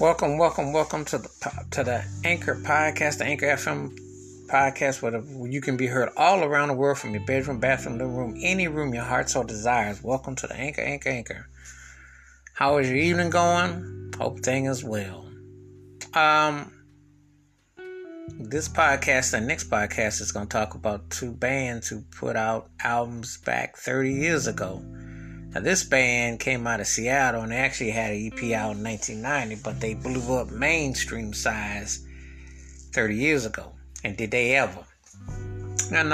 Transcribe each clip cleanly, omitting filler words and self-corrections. Welcome to the Anchor Podcast, the Anchor FM Podcast, where you can be heard all around the world from your bedroom, bathroom, living room, any room your heart so desires. Welcome to the Anchor. How is your evening going? Hope thing is well. This podcast and next podcast is going to talk about two bands who put out albums back 30 years ago. Now, this band came out of Seattle, and they actually had an EP out in 1990, but they blew up mainstream size 30 years ago. And did they ever? And,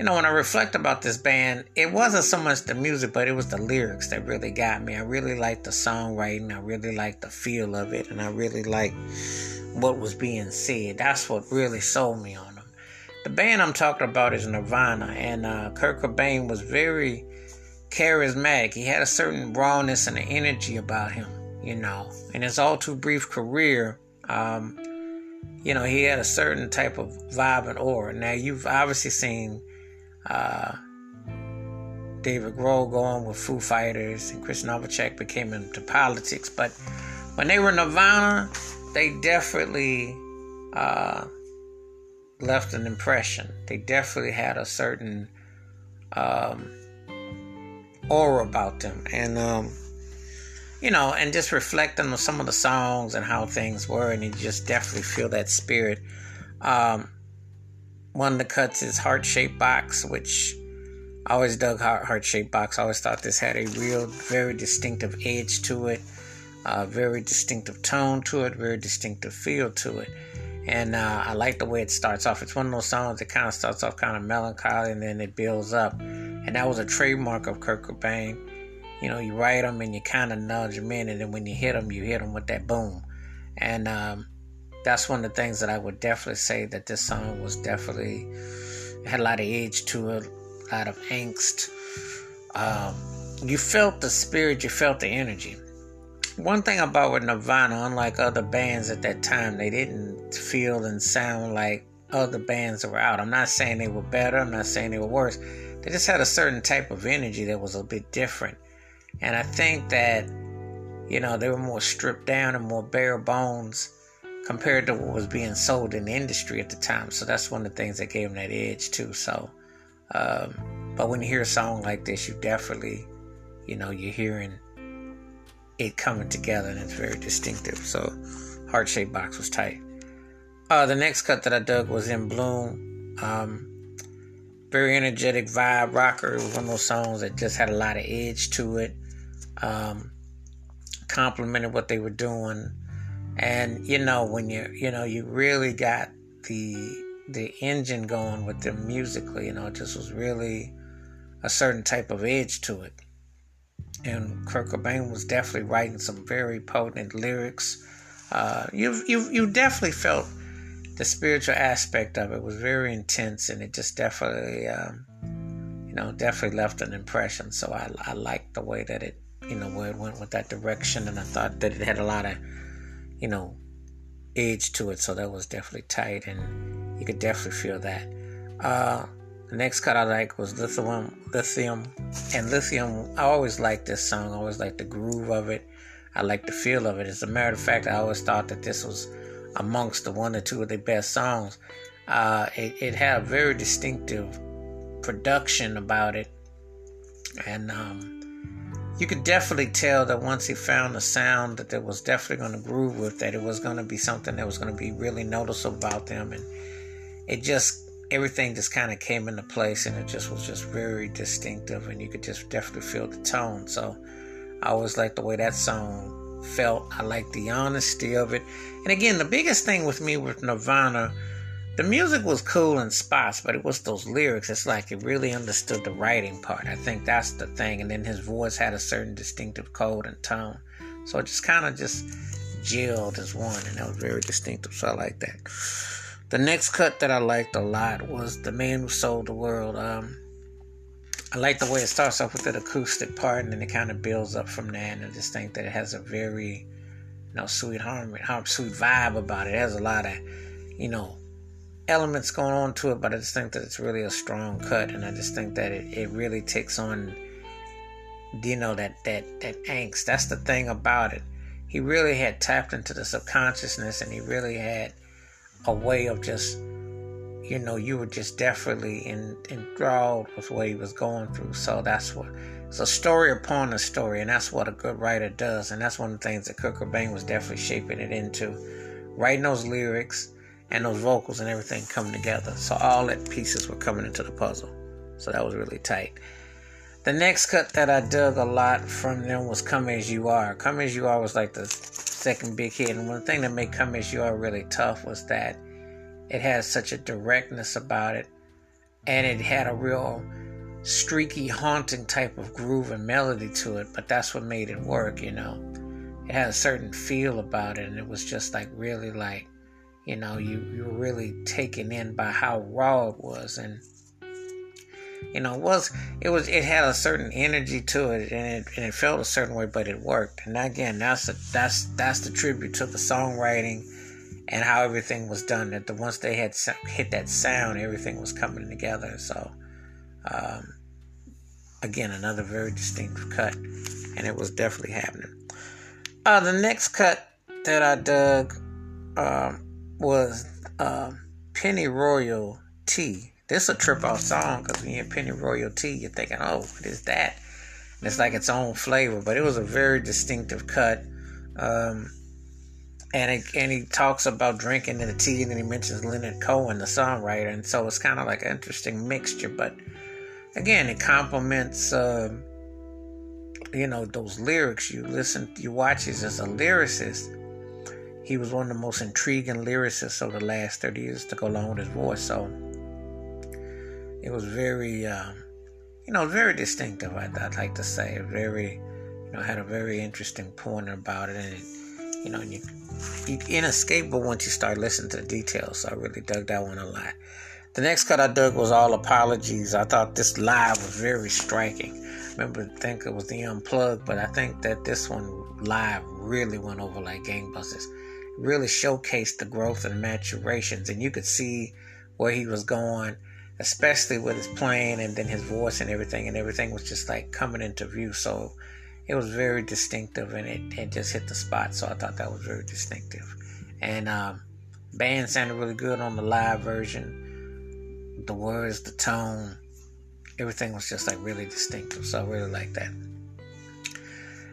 when I reflect about this band, it wasn't so much the music, but it was the lyrics that really got me. I really liked the songwriting. I really liked the feel of it. And I really liked what was being said. That's what really sold me on them. The band I'm talking about is Nirvana. And Kurt Cobain was very charismatic. He had a certain rawness and an energy about him, in his all too brief career. He had a certain type of vibe and aura. Now, you've obviously seen David Grohl go on with Foo Fighters, and Christian Novacek became into politics, but when they were Nirvana, they definitely left an impression. They definitely had a certain aura about them, and and just reflecting on some of the songs and how things were, and you just definitely feel that spirit. One of the cuts is Heart-Shaped Box, which I always dug. Heart-Shaped Box, I always thought this had a real, very distinctive edge to it, very distinctive tone to it, very distinctive feel to it. And I like the way it starts off. It's one of those songs that kind of starts off kind of melancholy, and then it builds up. And that was a trademark of Kurt Cobain. You write them and you kind of nudge them in, and then when you hit them with that boom. And that's one of the things that I would definitely say, that this song was definitely, it had a lot of edge to it, a lot of angst. You felt the spirit, you felt the energy. One thing about with Nirvana, unlike other bands at that time, they didn't feel and sound like other bands that were out. I'm not saying they were better, I'm not saying they were worse. They just had a certain type of energy that was a bit different. And I think that, they were more stripped down and more bare bones compared to what was being sold in the industry at the time. So that's one of the things that gave them that edge too. So, but when you hear a song like this, you definitely, you're hearing it coming together, and it's very distinctive. So Heart-Shaped Box was tight. The next cut that I dug was In Bloom. Very energetic vibe, rocker. It was one of those songs that just had a lot of edge to it. Complimented what they were doing. And, when you really got the engine going with them musically, it just was really a certain type of edge to it. And Kurt Cobain was definitely writing some very potent lyrics. You definitely felt the spiritual aspect of it. Was very intense, and it just definitely, definitely left an impression. So I liked the way that it, where it went with that direction, and I thought that it had a lot of, edge to it. So that was definitely tight, and you could definitely feel that. The next cut I liked was Lithium. I always liked this song. I always liked the groove of it. I liked the feel of it. As a matter of fact, I always thought that this was amongst the one or two of their best songs. It had a very distinctive production about it, and you could definitely tell that once he found the sound that there was definitely going to groove with, that it was going to be something that was going to be really noticeable about them, and it just, everything just kind of came into place, and it just was just very distinctive, and you could just definitely feel the tone. So I always liked the way that song felt. I liked the honesty of it. And again, the biggest thing with me with Nirvana, the music was cool in spots, but it was those lyrics. It's like it really understood the writing part. I think that's the thing. And then his voice had a certain distinctive code and tone. So it just kind of just gelled as one, and that was very distinctive. So I like that. The next cut that I liked a lot was The Man Who Sold the World. I like the way it starts off with that acoustic part, and then it kind of builds up from there, and I just think that it has a very, sweet harmony, sweet vibe about it. It has a lot of, elements going on to it, but I just think that it's really a strong cut, and I just think that it really takes on, that angst. That's the thing about it. he really had tapped into the subconsciousness, and he really had a way of just, you know, you were just definitely enthralled with what he was going through. So that's what, it's a story upon a story, and that's what a good writer does. And that's one of the things that Kurt Cobain was definitely shaping it into, writing those lyrics and those vocals and everything coming together. So all that pieces were coming into the puzzle. So that was really tight. The next cut that I dug a lot from them was Come As You Are. Come As You Are was like the second big hit. And one thing that made Come As You Are really tough was that it had such a directness about it. And it had a real streaky, haunting type of groove and melody to it. But that's what made it work, you know. It had a certain feel about it. And it was just like really like, you know, you were really taken in by how raw it was. And you know, it had a certain energy to it, and it felt a certain way, but it worked. And again, that's the tribute to the songwriting and how everything was done. That once they had hit that sound, everything was coming together. So, again, another very distinctive cut, and it was definitely happening. The next cut that I dug was Pennyroyal Tea. This a trip-off song, because when you hear Pennyroyal Tea, you're thinking, oh, what is that? And it's like its own flavor, but it was a very distinctive cut. And he talks about drinking the tea, and then he mentions Leonard Cohen, the songwriter, and so it's kind of like an interesting mixture, but again, it complements, you know, those lyrics. You watch it as a lyricist. He was one of the most intriguing lyricists over the last 30 years to go along with his voice, so it was very, you know, very distinctive, I'd like to say. Very, you know, had a very interesting point about it. And, it, you know, you're inescapable once you start listening to the details. So I really dug that one a lot. The next cut I dug was All Apologies. I thought this live was very striking. I remember, I think it was the Unplugged, but I think that this one live really went over like gangbusters. It really showcased the growth and maturations. And you could see where he was going, especially with his playing and then his voice and everything was just like coming into view. So it was very distinctive, and it just hit the spot. So I thought that was very distinctive. And band sounded really good on the live version. The words, the tone, everything was just like really distinctive. So I really liked that.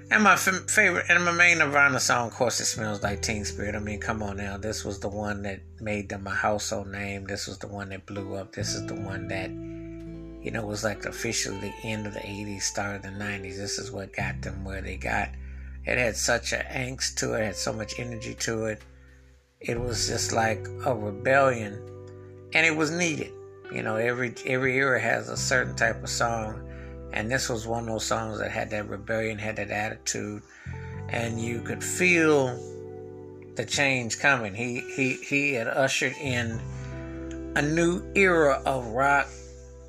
And my favorite, and my main Nirvana song, of course, it smells like Teen Spirit. I mean, come on now. This was the one that made them a household name. This was the one that blew up. This is the one that, you know, was like officially the end of the 80s, start of the 90s. This is what got them where they got. It had such an angst to it. It had so much energy to it. It was just like a rebellion, and it was needed. You know, every era has a certain type of song. And this was one of those songs that had that rebellion, had that attitude, and you could feel the change coming. He had ushered in a new era of rock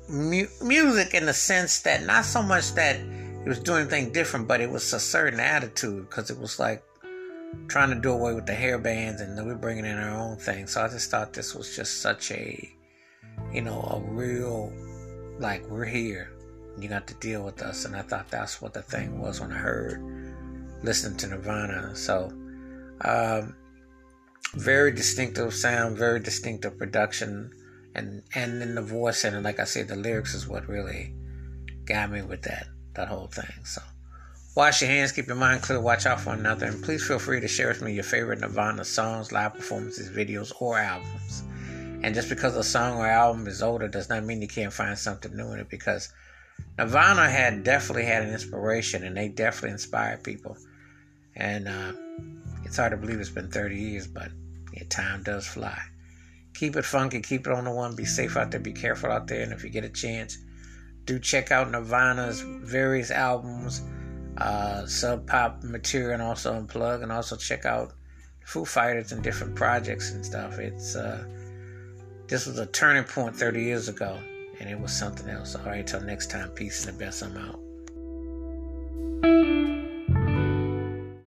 music, in the sense that not so much that he was doing anything different, but it was a certain attitude, because it was like trying to do away with the hair bands, and we're bringing in our own thing. So I just thought this was just such a, you know, a real, like, we're here. You got to deal with us. And I thought that's what the thing was when I heard listening to Nirvana. So very distinctive sound, very distinctive production, and then the voice, and like I said, the lyrics is what really got me with that whole thing. So wash your hands, keep your mind clear, watch out for another, and please feel free to share with me your favorite Nirvana songs, live performances, videos, or albums. And just because a song or album is older does not mean you can't find something new in it, because Nirvana had definitely had an inspiration, and they definitely inspired people. And it's hard to believe it's been 30 years, but yeah, time does fly. Keep it funky, keep it on the one, be safe out there, be careful out there, and if you get a chance, do check out Nirvana's various albums, Sub Pop material, and also Unplug, and also check out Foo Fighters and different projects and stuff. It's this was a turning point 30 years ago. And it was something else. All right, till next time, peace and the best. I'm out.